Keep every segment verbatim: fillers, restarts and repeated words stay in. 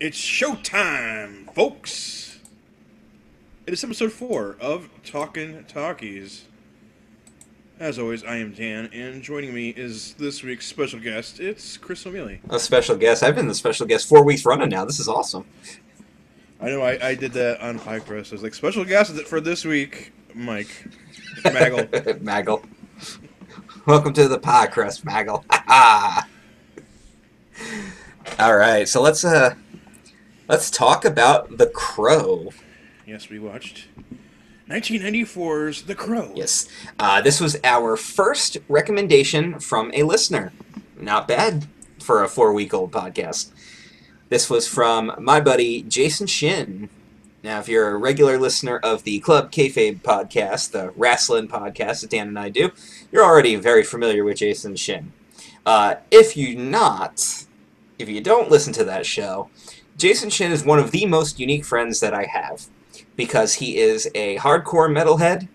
It's showtime, folks. It is episode four of Talkin' Talkies. As always, I am Dan, and joining me is this week's special guest. It's Chris O'Mealy. A special guest. I've been the special guest four weeks running now. This is awesome. I know. I, I did that on Pie Press. I was like, special guest for this week, Mike Maggle. Maggle. Welcome to the Pie Crust, Maggle. All right, so let's uh, let's talk about The Crow. Yes, we watched nineteen ninety-four's The Crow. Yes, uh, this was our first recommendation from a listener. Not bad for a four-week-old podcast. This was from my buddy Jason Shin. Now, if you're a regular listener of the Club Kayfabe podcast, the wrestling podcast that Dan and I do, you're already very familiar with Jason Shin. Uh, if you not, if you don't listen to that show, Jason Shin is one of the most unique friends that I have because he is a hardcore metalhead.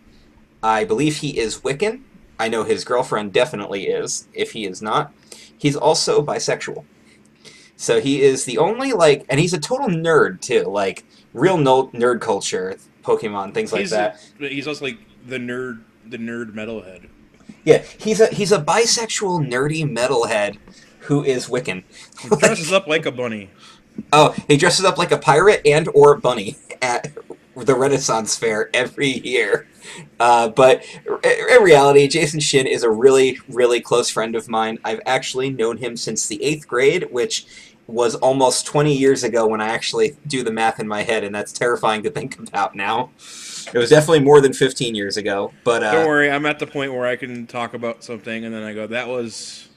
I believe he is Wiccan. I know his girlfriend definitely is, if he is not. He's also bisexual. So he is the only, like, and he's a total nerd, too, like, real nerd culture, Pokemon, things he's, like that. But he's also, like, the nerd, the nerd metalhead. Yeah, he's a, he's a bisexual, nerdy metalhead who is Wiccan. He dresses like, up like a bunny. Oh, he dresses up like a pirate and or bunny at the Renaissance Fair every year. Uh, but in reality, Jason Shin is a really, really close friend of mine. I've actually known him since the eighth grade, which was almost twenty years ago when I actually do the math in my head, and that's terrifying to think about now. It was definitely more than fifteen years ago. But uh, don't worry, I'm at the point where I can talk about something, and then I go, that was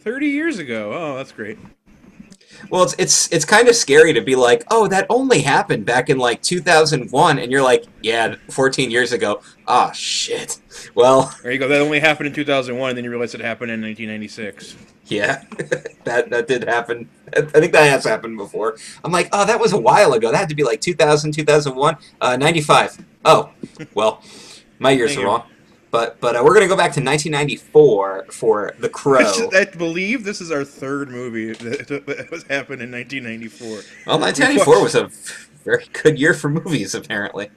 thirty years ago. Oh, that's great. Well, it's it's it's kind of scary to be like, oh, that only happened back in, like, two thousand one, and you're like, yeah, fourteen years ago. Ah, oh, shit. Well, there you go. That only happened in two thousand one, and then you realize it happened in nineteen ninety-six. Yeah, that that did happen. I think that has happened before. I'm like, oh, that was a while ago. That had to be, like, two thousand, two thousand one, uh, ninety-five. Oh, well, my years Thank are you. wrong. But but uh, we're going to go back to nineteen ninety-four for The Crow. I believe this is our third movie that, that was happened in nineteen ninety-four. Well, nineteen ninety-four was a very good year for movies, apparently.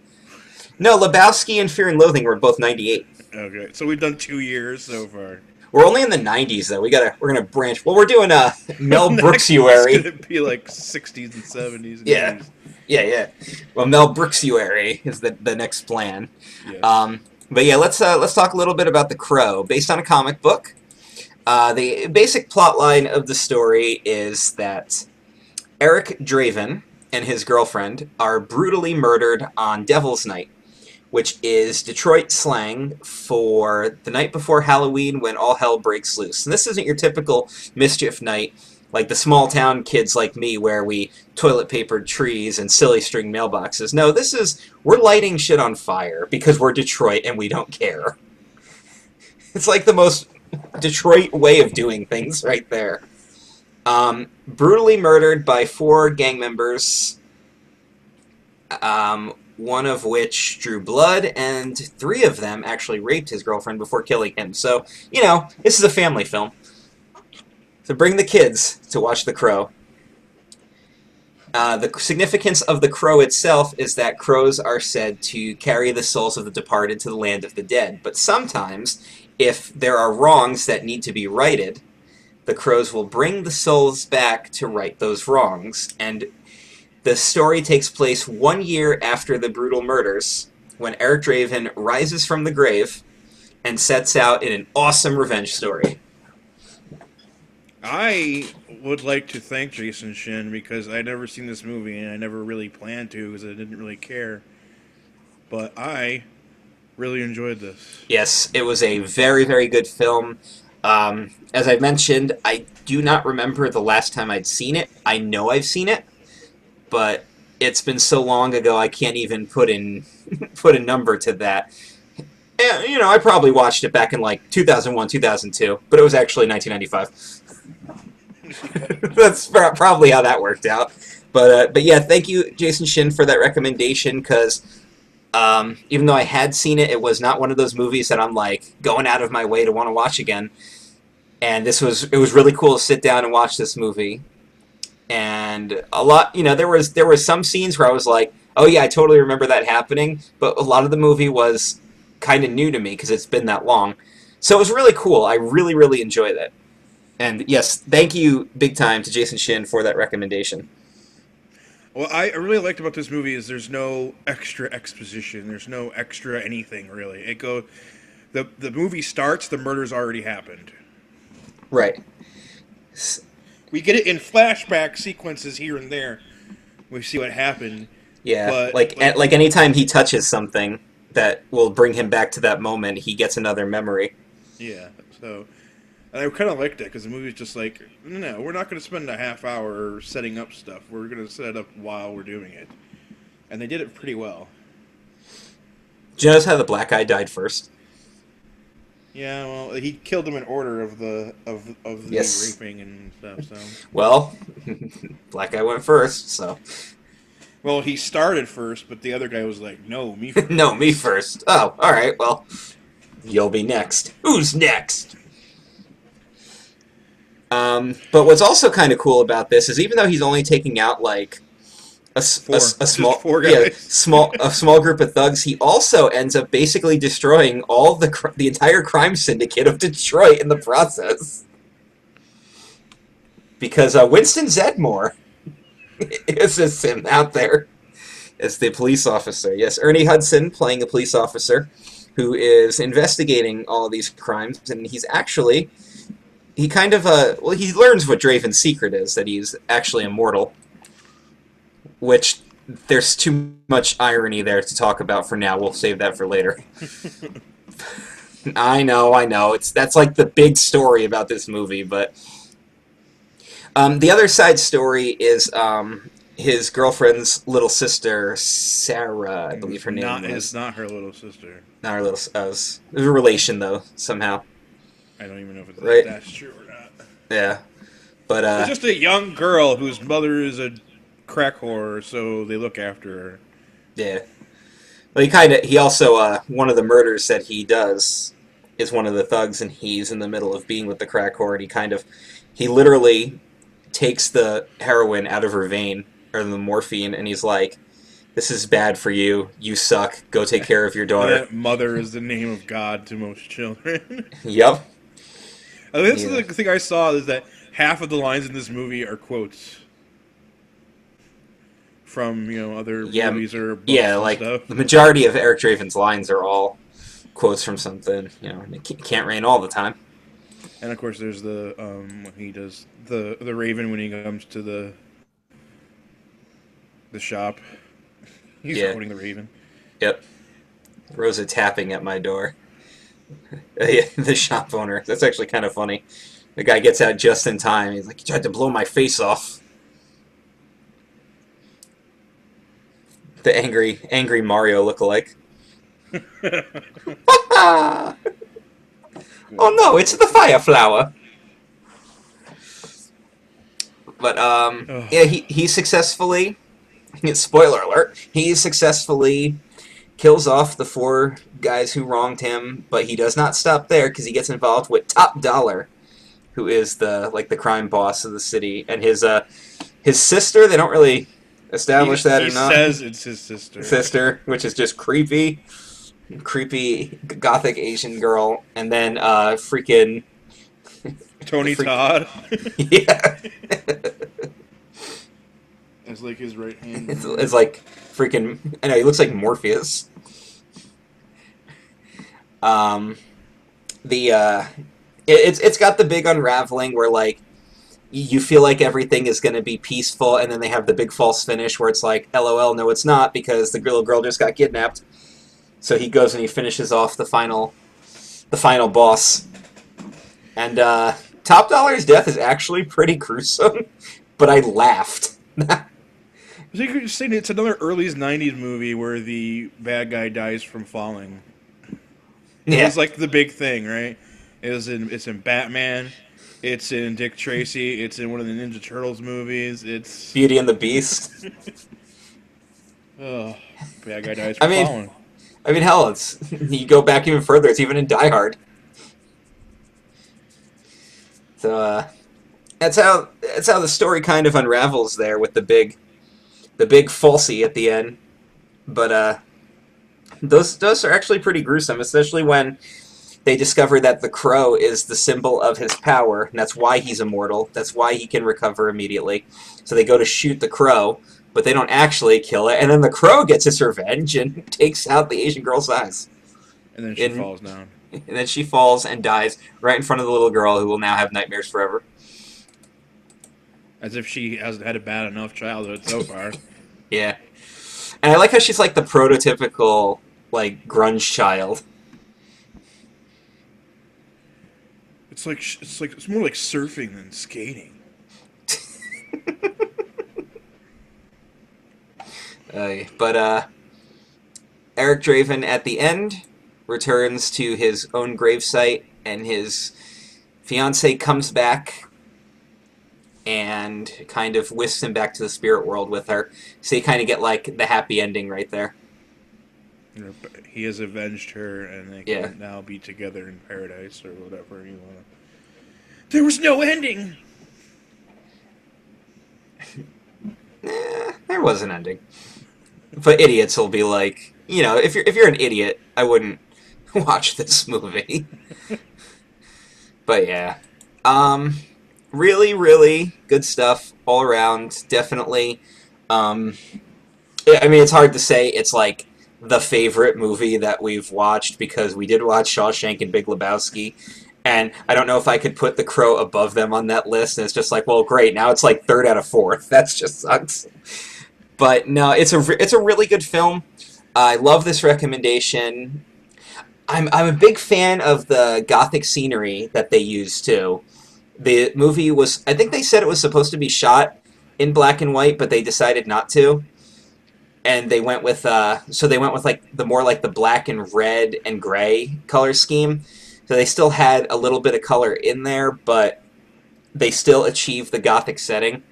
No, Lebowski and Fear and Loathing were both ninety-eight. Okay, so we've done two years so far. We're only in the nineties, though. We gotta, we're going to branch. Well, we're doing uh, Mel Brooks-uary. It's going to be like sixties and seventies. And yeah, eighties. yeah, yeah. Well, Mel Brooks-uary is the, the next plan. Yeah. Um, But yeah, let's uh, let's talk a little bit about The Crow, based on a comic book. Uh, the basic plotline of the story is that Eric Draven and his girlfriend are brutally murdered on Devil's Night, which is Detroit slang for the night before Halloween when all hell breaks loose. And this isn't your typical mischief night, like the small-town kids like me where we toilet-papered trees and silly string mailboxes. No, this is, we're lighting shit on fire because we're Detroit and we don't care. It's like the most Detroit way of doing things right there. Um, brutally murdered by four gang members, um, one of which drew blood, and three of them actually raped his girlfriend before killing him. So, you know, this is a family film. So bring the kids to watch The Crow. Uh, the significance of the crow itself is that crows are said to carry the souls of the departed to the land of the dead. But sometimes, if there are wrongs that need to be righted, the crows will bring the souls back to right those wrongs. And the story takes place one year after the brutal murders, when Eric Draven rises from the grave and sets out in an awesome revenge story. I would like to thank Jason Shin because I'd never seen this movie and I never really planned to because I didn't really care. But I really enjoyed this. Yes, it was a very, very good film. Um, as I mentioned, I do not remember the last time I'd seen it. I know I've seen it, but it's been so long ago I can't even put in put a number to that. And, you know, I probably watched it back in like two thousand one, two thousand two, but it was actually nineteen ninety-five. That's probably how that worked out. But uh, but yeah, thank you, Jason Shin, for that recommendation, because um, even though I had seen it, it was not one of those movies that I'm like going out of my way to want to watch again. And this was it was really cool to sit down and watch this movie. And a lot, you know, there was there were some scenes where I was like, oh yeah, I totally remember that happening, but a lot of the movie was kind of new to me because it's been that long. So it was really cool. I really, really enjoyed it. And yes, thank you big time to Jason Shin for that recommendation. What I really liked about this movie is there's no extra exposition. There's no extra anything, really. It go, the the movie starts, the murder's already happened. Right. We get it in flashback sequences here and there. We see what happened. Yeah, but, like but, at, like anytime he touches something that will bring him back to that moment, he gets another memory. Yeah, so... And I kind of liked it, because the movie's just like, no, we're not going to spend a half hour setting up stuff. We're going to set it up while we're doing it. And they did it pretty well. Did you notice how the black guy died first? Yeah, well, he killed him in order of the of of the yes. raping and stuff, so... Well, black guy went first, so... Well, he started first, but the other guy was like, no, me first. No, me first. Oh, all right, well, you'll be next. Who's next? Um, but what's also kind of cool about this is even though he's only taking out like a, four, a, a small four guys. Yeah, small a small group of thugs, he also ends up basically destroying all the the entire crime syndicate of Detroit in the process. Because uh, Winston Zeddemore assists him out there as the police officer. Yes, Ernie Hudson playing a police officer who is investigating all these crimes, and he's actually... He kind of, uh, well, he learns what Draven's secret is, that he's actually immortal, which there's too much irony there to talk about for now. We'll save that for later. I know, I know. It's that's like the big story about this movie, but... Um, the other side story is um, his girlfriend's little sister, Sarah, I believe her name not, was. It's not her little sister. Not her little... Uh, it was a relation, though, somehow. I don't even know if it's right. that's true or not. Yeah, but uh, it's just a young girl whose mother is a crack whore, so they look after her. Yeah, well, he kind of he also uh, one of the murders that he does is one of the thugs, and he's in the middle of being with the crack whore, and he kind of he literally takes the heroin out of her vein or the morphine, and he's like, "This is bad for you. You suck. Go take care of your daughter." That mother is the name of God to most children. Yep. I mean, that's yeah. the thing I saw is that half of the lines in this movie are quotes from, you know, other yeah, movies or books yeah, and like stuff. The majority of Eric Draven's lines are all quotes from something. You know, and it can't rain all the time. And of course, there's the um, when he does the the Raven when he comes to the the shop. He's yeah. quoting the Raven. Yep. Rosa tapping at my door. The shop owner. That's actually kind of funny. The guy gets out just in time. He's like, "You tried to blow my face off." The angry, angry Mario lookalike. Oh no! It's the fire flower. But um, oh. yeah, he he successfully. Spoiler alert! He successfully. Kills off the four guys who wronged him, but he does not stop there because he gets involved with Top Dollar, who is the like the crime boss of the city, and his uh his sister. They don't really establish he, that he or not. He says it's his sister. Sister, which is just creepy, creepy gothic Asian girl, and then uh freaking Tony freak, Todd. Yeah, it's like his right hand. It's, it's like. Freaking, I know, he looks like Morpheus. Um, the, uh, it, it's, it's got the big unraveling where, like, you feel like everything is going to be peaceful, and then they have the big false finish where it's like, LOL, no it's not, because the little girl just got kidnapped. So he goes and he finishes off the final, the final boss. And, uh, Top Dollar's death is actually pretty gruesome, but I laughed. It's another early nineties movie where the bad guy dies from falling. Yeah. It's like the big thing, right? It was in, it's in Batman. It's in Dick Tracy. It's in one of the Ninja Turtles movies. It's Beauty and the Beast. Oh, bad guy dies from I mean, falling. I mean, hell, it's, you go back even further. It's even in Die Hard. So, uh, That's how that's how the story kind of unravels there with the big the big falsy at the end. But uh those those are actually pretty gruesome, especially when they discover that the crow is the symbol of his power, and that's why he's immortal. That's why he can recover immediately. So they go to shoot the crow, but they don't actually kill it, and then the crow gets his revenge and takes out the Asian girl's eyes. And then she and, falls down. And then she falls and dies right in front of the little girl, who will now have nightmares forever. As if she hasn't had a bad enough childhood so far. Yeah. And I like how she's like the prototypical, like, grunge child. It's like, it's like, it's more like surfing than skating. uh, but, uh, Eric Draven at the end returns to his own gravesite, and his fiancée comes back and kind of whisks him back to the spirit world with her. So you kind of get, like, the happy ending right there. He has avenged her, and they yeah. can now be together in paradise or whatever you want. There was no ending! Nah, there was an ending. But idiots will be like, you know, if you're, if you're an idiot, I wouldn't watch this movie. But yeah. Um... Really, really good stuff all around, definitely. Um, I mean, it's hard to say it's, like, the favorite movie that we've watched, because we did watch Shawshank and Big Lebowski, and I don't know if I could put The Crow above them on that list, and it's just like, well, great, now it's, like, third out of fourth. That just sucks. But, no, it's a, it's a really good film. I love this recommendation. I'm, I'm a big fan of the gothic scenery that they use, too. The movie was, I think they said it was supposed to be shot in black and white, but they decided not to. And they went with, uh, so they went with, like, the more, like, the black and red and gray color scheme. So they still had a little bit of color in there, but they still achieved the gothic setting.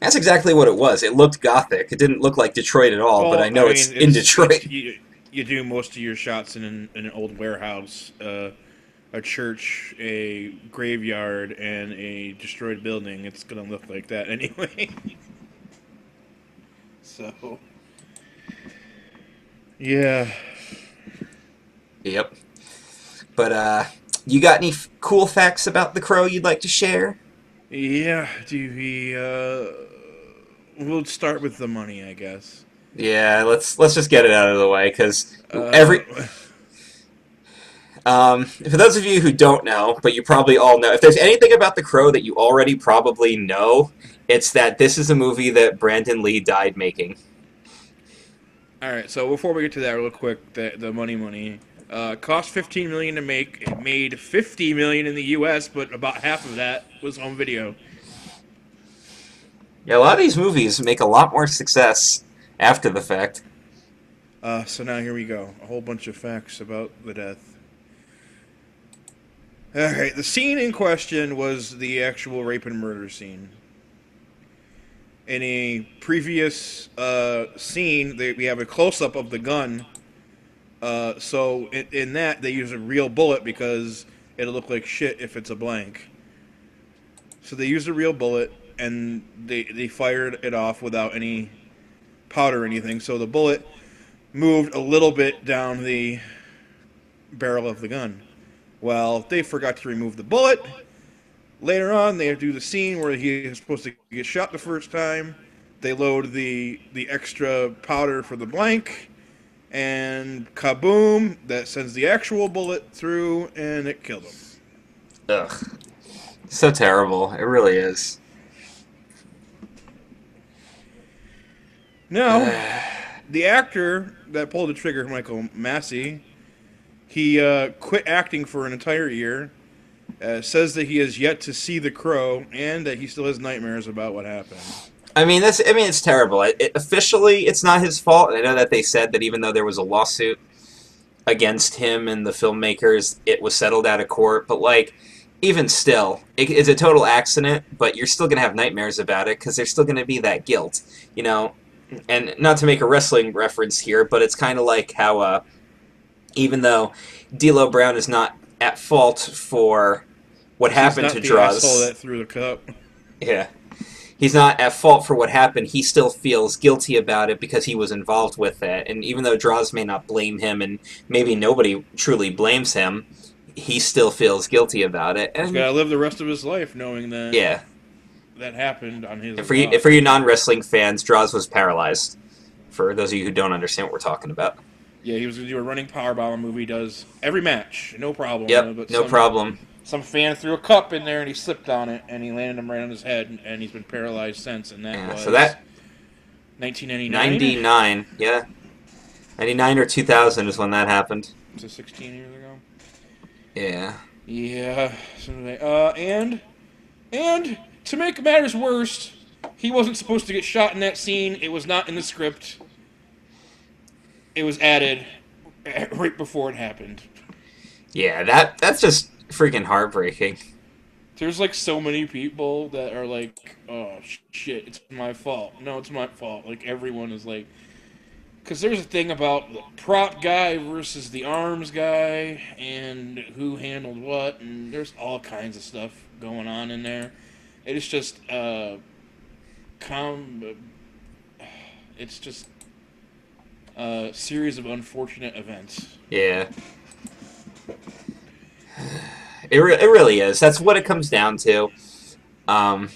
That's exactly what it was. It looked gothic. It didn't look like Detroit at all, well, but I know I mean, it's, it's in Detroit. It's, you, you do most of your shots in an, in an old warehouse, uh... a church, a graveyard, and a destroyed building. It's gonna look like that anyway. So, yeah. Yep. But uh, you got any f cool facts about The Crow you'd like to share? Yeah. Do we? Uh, we'll start with the money, I guess. Yeah. Let's let's just get it out of the way, because uh, every. Um, for those of you who don't know, but you probably all know, if there's anything about The Crow that you already probably know, it's that this is a movie that Brandon Lee died making. Alright, so before we get to that real quick, the, the money money, uh, cost fifteen million dollars to make, it made fifty million dollars in the U S, but about half of that was home video. Yeah, a lot of these movies make a lot more success after the fact. Uh, so now here we go, a whole bunch of facts about the death. Okay, the scene in question was the actual rape and murder scene. In a previous uh, scene, they, we have a close-up of the gun. Uh, so in, in that, they use a real bullet because it'll look like shit if it's a blank. So they used a real bullet, and they, they fired it off without any powder or anything. So the bullet moved a little bit down the barrel of the gun. Well, they forgot to remove the bullet. Later on, they do the scene where he is supposed to get shot the first time. They load the, the extra powder for the blank, and kaboom, that sends the actual bullet through, and it killed him. Ugh. So terrible. It really is. Now, the actor that pulled the trigger, Michael Massey, he uh, quit acting for an entire year, uh, says that he has yet to see The Crow, and that he still has nightmares about what happened. I mean, that's, I mean, it's terrible. It, it, officially, it's not his fault. I know that they said that even though there was a lawsuit against him and the filmmakers, it was settled out of court. But, like, even still, it, it's a total accident, but you're still going to have nightmares about it, because there's still going to be that guilt, you know? And not to make a wrestling reference here, but it's kind of like how... Uh, Even though D'Lo Brown is not at fault for what happened to Droz. He's not the asshole that threw the cup. Yeah. He's not at fault for what happened. He still feels guilty about it because he was involved with that. And even though Droz may not blame him, and maybe nobody truly blames him, he still feels guilty about it. And he's got to live the rest of his life knowing that yeah. that happened on his. And for, you, for you non-wrestling fans, Droz was paralyzed. For those of you who don't understand what we're talking about. Yeah, he was going to do a running powerbomb move. He does every match. No problem. Yep, uh, but no some, problem. Some fan threw a cup in there, and he slipped on it, and he landed him right on his head, and, and he's been paralyzed since, and that yeah, was... So that... nineteen ninety-nine? ninety-nine, yeah. ninety-nine or two thousand is when that happened. So sixteen years ago? Yeah. Yeah. Uh, and... And, to make matters worse, he wasn't supposed to get shot in that scene. It was not in the script. It was added right before it happened. Yeah, that that's just freaking heartbreaking. There's, like, so many people that are like, oh, shit, it's my fault. No, it's my fault. Like, everyone is like... Because there's a thing about the prop guy versus the arms guy and who handled what, and there's all kinds of stuff going on in there. It is just... Uh, com- it's just... A uh, series of unfortunate events. Yeah. It, re it really is. That's what it comes down to. Um,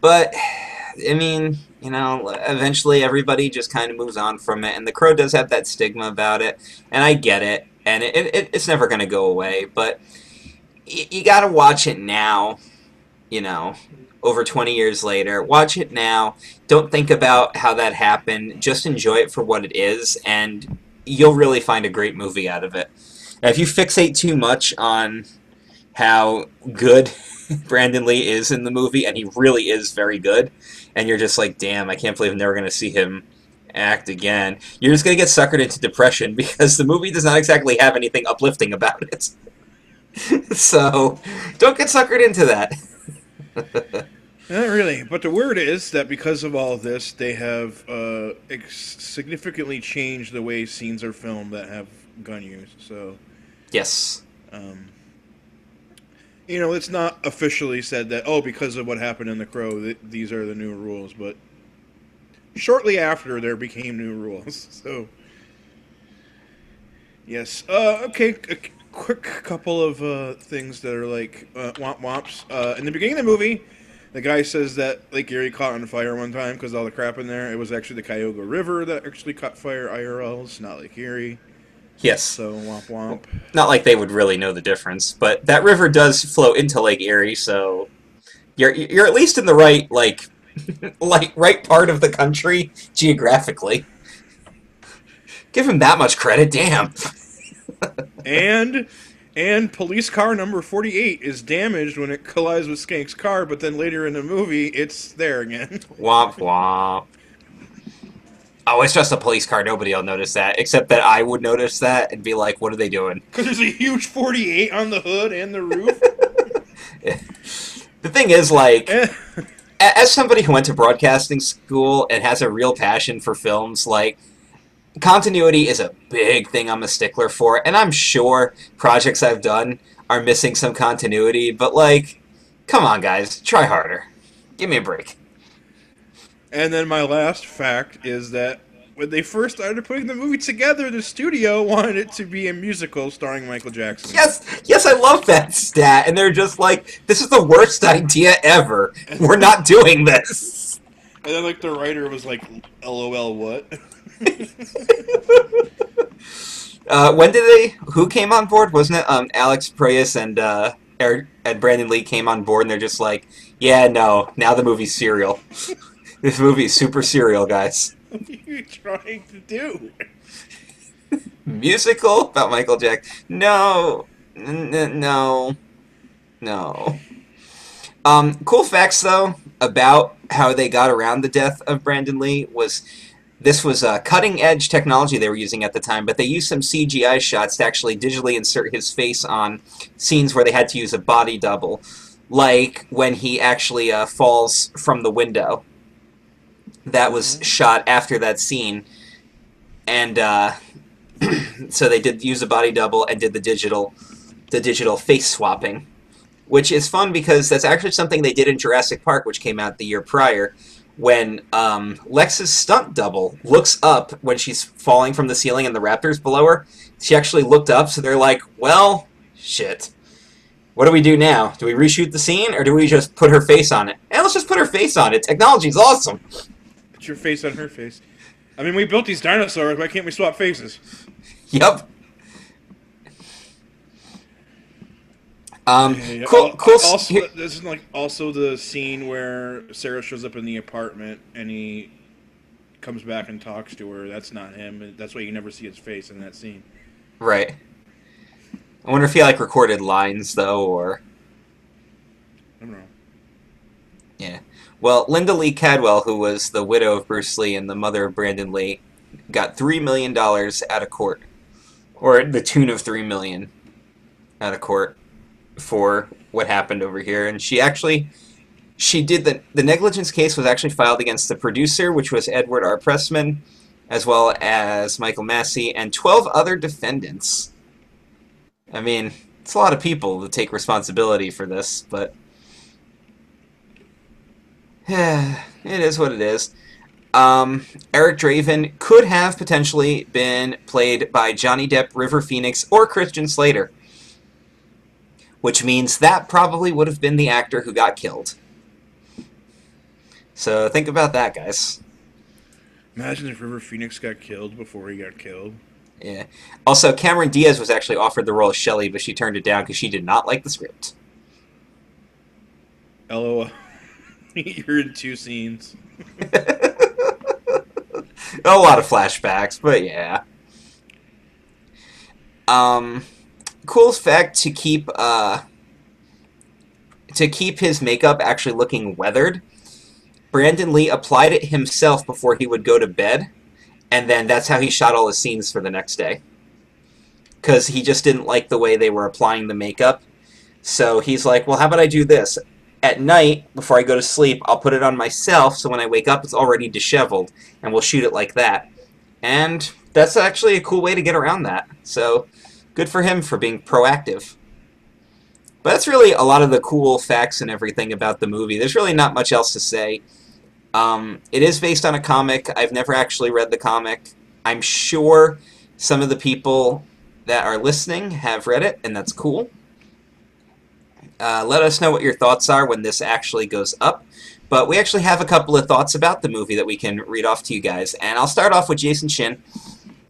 but, I mean, you know, eventually everybody just kind of moves on from it. And The Crow does have that stigma about it. And I get it. And it, it, it's never going to go away. But y you got to watch it now, you know. Over twenty years later, watch it now. Don't think about how that happened. Just enjoy it for what it is, and you'll really find a great movie out of it. Now, if you fixate too much on how good Brandon Lee is in the movie, and he really is very good, and you're just like, damn, I can't believe I'm never going to see him act again, you're just going to get suckered into depression because the movie does not exactly have anything uplifting about it. So don't get suckered into that. Not really, but the word is that because of all of this, they have uh, ex significantly changed the way scenes are filmed that have gun use. So, yes, um, you know, it's not officially said that, oh, because of what happened in The Crow, th these are the new rules. But shortly after, there became new rules. So, yes, uh, okay. okay. Quick couple of uh, things that are like uh, womp womps. Uh, in the beginning of the movie, the guy says that Lake Erie caught on fire one time because all the crap in there. It was actually the Cuyahoga River that actually caught fire I R L, not Lake Erie. Yes. So womp womp. Not like they would really know the difference, but that river does flow into Lake Erie, so you're you're at least in the right like like right part of the country geographically. Give him that much credit, damn. and and police car number forty-eight is damaged when it collides with Skank's car, but then later in the movie, it's there again. Womp womp. Oh, it's just a police car. Nobody will notice that, except that I would notice that and be like, what are they doing? Because there's a huge forty-eight on the hood and the roof. Yeah. The thing is, like... as somebody who went to broadcasting school and has a real passion for films, like... continuity is a big thing I'm a stickler for, and I'm sure projects I've done are missing some continuity, but, like, come on, guys. Try harder. Give me a break. And then my last fact is that when they first started putting the movie together, the studio wanted it to be a musical starring Michael Jackson. Yes! Yes, I love that stat! And they're just like, this is the worst idea ever. We're not doing this. And then, like, the writer was like, LOL, what? uh, when did they? Who came on board? Wasn't it um, Alex Proyas and uh, Eric and Brandon Lee came on board, and they're just like, "Yeah, no, now the movie's serial. This movie's super serial, guys." What are you trying to do? Musical about Michael Jackson? No, N no, no. Um, cool facts though about how they got around the death of Brandon Lee was. This was uh, cutting-edge technology they were using at the time, but they used some C G I shots to actually digitally insert his face on scenes where they had to use a body double, like when he actually uh, falls from the window. That was shot after that scene, and uh, so they did use a body double and did the digital the digital face swapping, which is fun because that's actually something they did in Jurassic Park, which came out the year prior, when um, Lex's stunt double looks up when she's falling from the ceiling and the raptor's below her. She actually looked up, so they're like, well, shit. What do we do now? Do we reshoot the scene, or do we just put her face on it? And let's just put her face on it. Technology's awesome. Put your face on her face. I mean, we built these dinosaurs. Why can't we swap faces? Yep. Um, yeah, yeah. Cool. All, cool. Also, here, this is like also the scene where Sarah shows up in the apartment and he comes back and talks to her. That's not him. That's why you never see his face in that scene. Right. I wonder if he like recorded lines though, or I don't know. Yeah. Well, Linda Lee Cadwell, who was the widow of Bruce Lee and the mother of Brandon Lee, got three million dollars out of court, or the tune of three million out of court, for what happened over here. And she actually, she did the, the negligence case was actually filed against the producer, which was Edward R Pressman, as well as Michael Massey, and twelve other defendants. I mean, it's a lot of people to take responsibility for this, but it is what it is. Um, Eric Draven could have potentially been played by Johnny Depp, River Phoenix, or Christian Slater, which means that probably would have been the actor who got killed. So think about that, guys. Imagine if River Phoenix got killed before he got killed. Yeah. Also, Cameron Diaz was actually offered the role of Shelley, but she turned it down because she did not like the script. L O L. You're in two scenes. A lot of flashbacks, but yeah. Um... Cool fact to keep uh, to keep his makeup actually looking weathered. Brandon Lee applied it himself before he would go to bed, and then that's how he shot all his scenes for the next day. Because he just didn't like the way they were applying the makeup, so he's like, "Well, how about I do this at night before I go to sleep? I'll put it on myself, so when I wake up, it's already disheveled, and we'll shoot it like that." And that's actually a cool way to get around that. So. Good for him for being proactive. But that's really a lot of the cool facts and everything about the movie. There's really not much else to say. Um, it is based on a comic. I've never actually read the comic. I'm sure some of the people that are listening have read it, and that's cool. Uh, let us know what your thoughts are when this actually goes up. But we actually have a couple of thoughts about the movie that we can read off to you guys. And I'll start off with Jason Shin,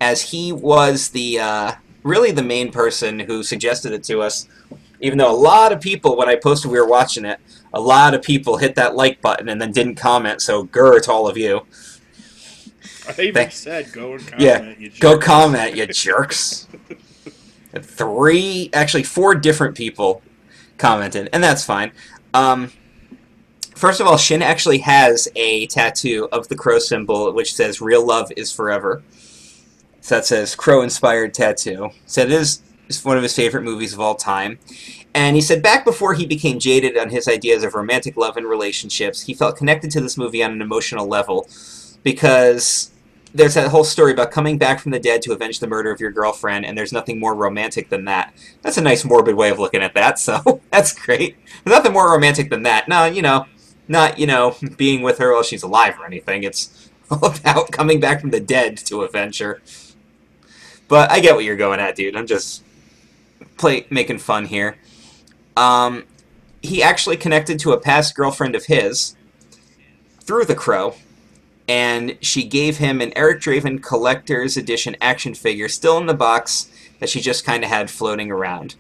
as he was the... Uh, really the main person who suggested it to us, even though a lot of people, when I posted we were watching it, a lot of people hit that like button and then didn't comment, so grr to all of you. I even Thanks. said go and comment, yeah, you jerks. Go comment, you jerks. Three, actually four different people commented, and that's fine. Um, first of all, Shin actually has a tattoo of the crow symbol, which says, "Real love is forever." So that says Crow-inspired tattoo. So it is one of his favorite movies of all time. And he said back before he became jaded on his ideas of romantic love and relationships, he felt connected to this movie on an emotional level because there's that whole story about coming back from the dead to avenge the murder of your girlfriend, and there's nothing more romantic than that. That's a nice morbid way of looking at that, so that's great. There's nothing more romantic than that. No, you know, not, you know, being with her while she's alive or anything. It's all about coming back from the dead to avenge her. But I get what you're going at, dude. I'm just play making fun here. Um, he actually connected to a past girlfriend of his through The Crow, and she gave him an Eric Draven Collector's Edition action figure still in the box that she just kind of had floating around.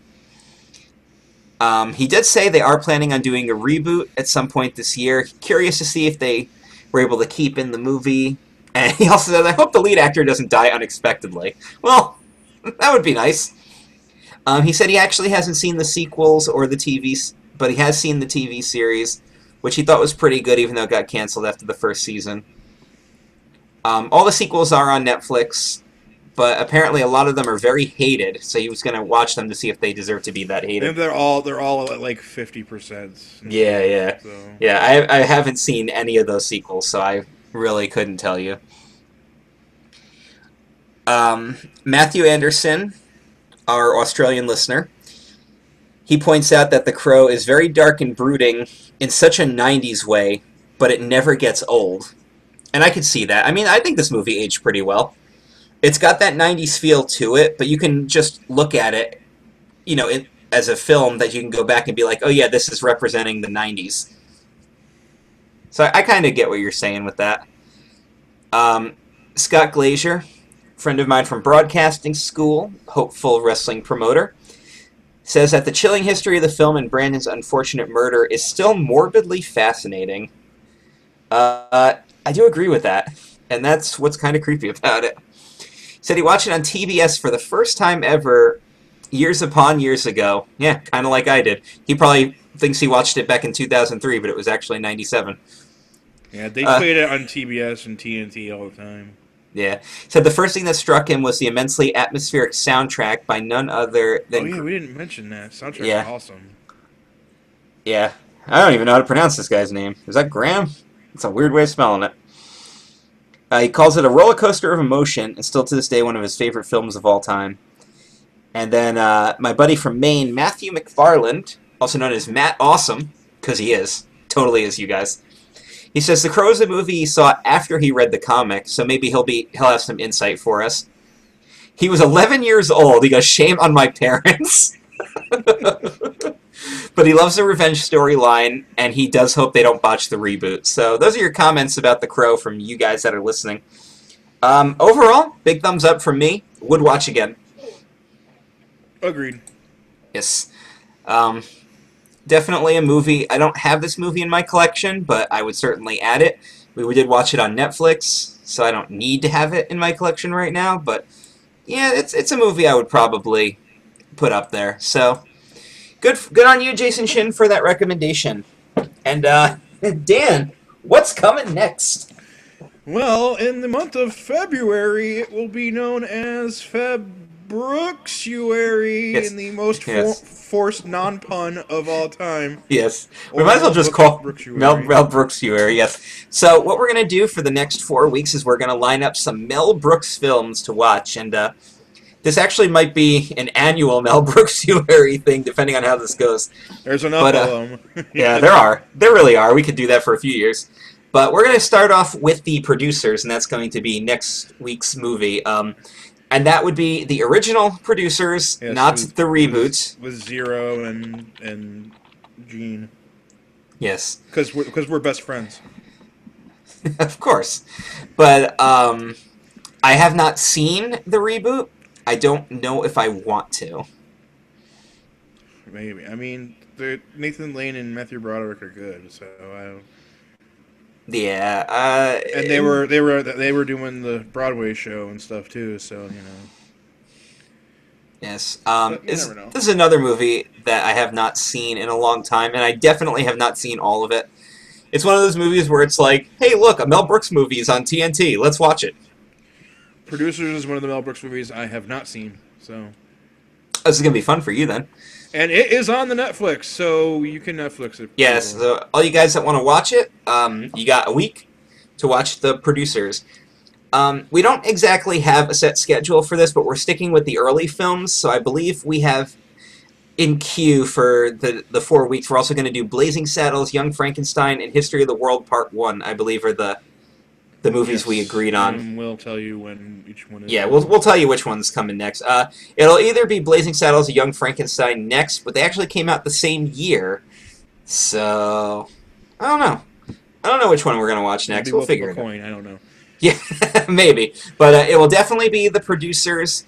Um, he did say they are planning on doing a reboot at some point this year. Curious to see if they were able to keep in the movie. And he also says, "I hope the lead actor doesn't die unexpectedly." Well, that would be nice. Um, he said he actually hasn't seen the sequels or the T V, but he has seen the T V series, which he thought was pretty good, even though it got canceled after the first season. Um, all the sequels are on Netflix, but apparently a lot of them are very hated. So he was going to watch them to see if they deserve to be that hated. And they're all they're all at like fifty percent. Yeah, yeah, so. yeah. I I haven't seen any of those sequels, so I. Really couldn't tell you. Um, Matthew Anderson, our Australian listener, He points out that The Crow is very dark and brooding in such a nineties way, but it never gets old. And I could see that. I mean, I think this movie aged pretty well. It's got that nineties feel to it, but you can just look at it, you know, it, as a film that you can go back and be like, oh yeah, this is representing the nineties. So I, I kind of get what you're saying with that. Um, Scott Glazier, friend of mine from broadcasting school, hopeful wrestling promoter, says that the chilling history of the film and Brandon's unfortunate murder is still morbidly fascinating. Uh, I do agree with that, and that's what's kind of creepy about it. He said he watched it on T B S for the first time ever years upon years ago. Yeah, kind of like I did. He probably thinks he watched it back in two thousand three, but it was actually ninety-seven. Yeah, they uh, played it on T B S and T N T all the time. Yeah. Said the first thing that struck him was the immensely atmospheric soundtrack by none other than... Oh, yeah, we didn't mention that. Soundtrack's yeah. awesome. Yeah. I don't even know how to pronounce this guy's name. Is that Graham? It's a weird way of spelling it. Uh, he calls it a roller coaster of emotion, and still to this day one of his favorite films of all time. And then uh, my buddy from Maine, Matthew McFarland, also known as Matt Awesome, because he is. Totally is, you guys. He says The Crow is a movie he saw after he read the comic, so maybe he'll be he'll have some insight for us. He was eleven years old. He goes, shame on my parents. But he loves the revenge storyline, and he does hope they don't botch the reboot. So those are your comments about The Crow from you guys that are listening. Um, overall, big thumbs up from me. Would watch again. Agreed. Yes. Um... Definitely a movie. I don't have this movie in my collection, but I would certainly add it. We, we did watch it on Netflix, so I don't need to have it in my collection right now. But, yeah, it's it's a movie I would probably put up there. So, good good on you, Jason Shin, for that recommendation. And, uh, Dan, what's coming next? Well, in the month of February, it will be known as Feb... Brooks-uary yes. in the most yes. for forced non-pun of all time. Yes. We or might as well just call Mel, Mel Brooks-uary, yes. So what we're going to do for the next four weeks is we're going to line up some Mel Brooks films to watch, and uh, this actually might be an annual Mel Brooks-uary thing, depending on how this goes. There's enough but, uh, of them. Yeah, there are. There really are. We could do that for a few years. But we're going to start off with The Producers, and that's going to be next week's movie. Um... And that would be the original Producers, yes, not with, the reboot. With, with Zero and and Gene. Yes. Because we're, we're best friends. Of course. But um, I have not seen the reboot. I don't know if I want to. Maybe. I mean, Nathan Lane and Matthew Broderick are good, so I don't... Yeah, uh, and they were they were they were doing the Broadway show and stuff too, so you know. Yes, um, you never know. This is another movie that I have not seen in a long time, and I definitely have not seen all of it. It's one of those movies where it's like, hey, look, a Mel Brooks movie is on T N T. Let's watch it. Producers is one of the Mel Brooks movies I have not seen, so this is gonna be fun for you then. And it is on the Netflix, so you can Netflix it. Yes, yeah, so all you guys that want to watch it, um, you got a week to watch The Producers. Um, we don't exactly have a set schedule for this, but we're sticking with the early films, so I believe we have in queue for the, the four weeks. We're also going to do Blazing Saddles, Young Frankenstein, and History of the World Part one, I believe, are the the movies yes, we agreed on. And we'll tell you when each one is. Yeah, we'll, we'll tell you which one's coming next. Uh, it'll either be Blazing Saddles or Young Frankenstein next, but they actually came out the same year. So, I don't know. I don't know which one we're going to watch next. Maybe we'll figure it coin, out. I don't know. Yeah, maybe. But uh, it will definitely be The Producers,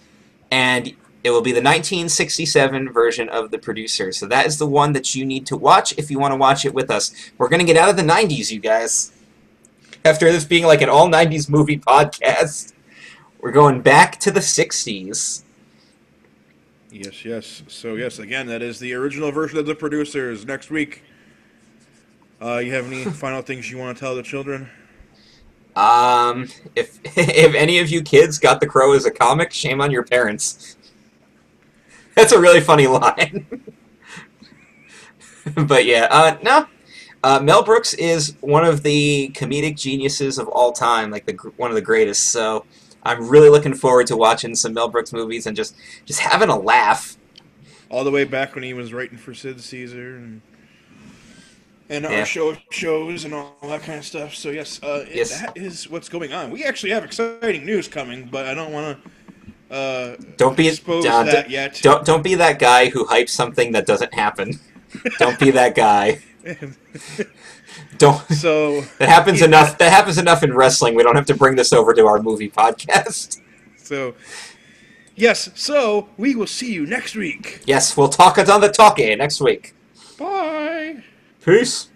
and it will be the nineteen sixty-seven version of The Producers. So that is the one that you need to watch if you want to watch it with us. We're going to get out of the nineties, you guys. After this being like an all nineties movie podcast, we're going back to the sixties. Yes, yes. So, yes, again, that is the original version of The Producers. Next week, uh, you have any final things you want to tell the children? Um, if if any of you kids got The Crow as a comic, shame on your parents. That's a really funny line. But, yeah, uh, no. Uh, Mel Brooks is one of the comedic geniuses of all time, like the, one of the greatest, so I'm really looking forward to watching some Mel Brooks movies and just, just having a laugh. all the way back when he was writing for Sid Caesar and and yeah. our show of shows and all that kind of stuff. So yes, uh, yes, that is what's going on. We actually have exciting news coming, but I don't want to. Uh, don't be expose uh, that yet. Don't don't be that guy who hypes something that doesn't happen. Don't be that guy. Don't. So that happens yeah. enough. That happens enough in wrestling. We don't have to bring this over to our movie podcast. So yes. So we will see you next week. Yes, we'll talk it on the talkie next week. Bye. Peace.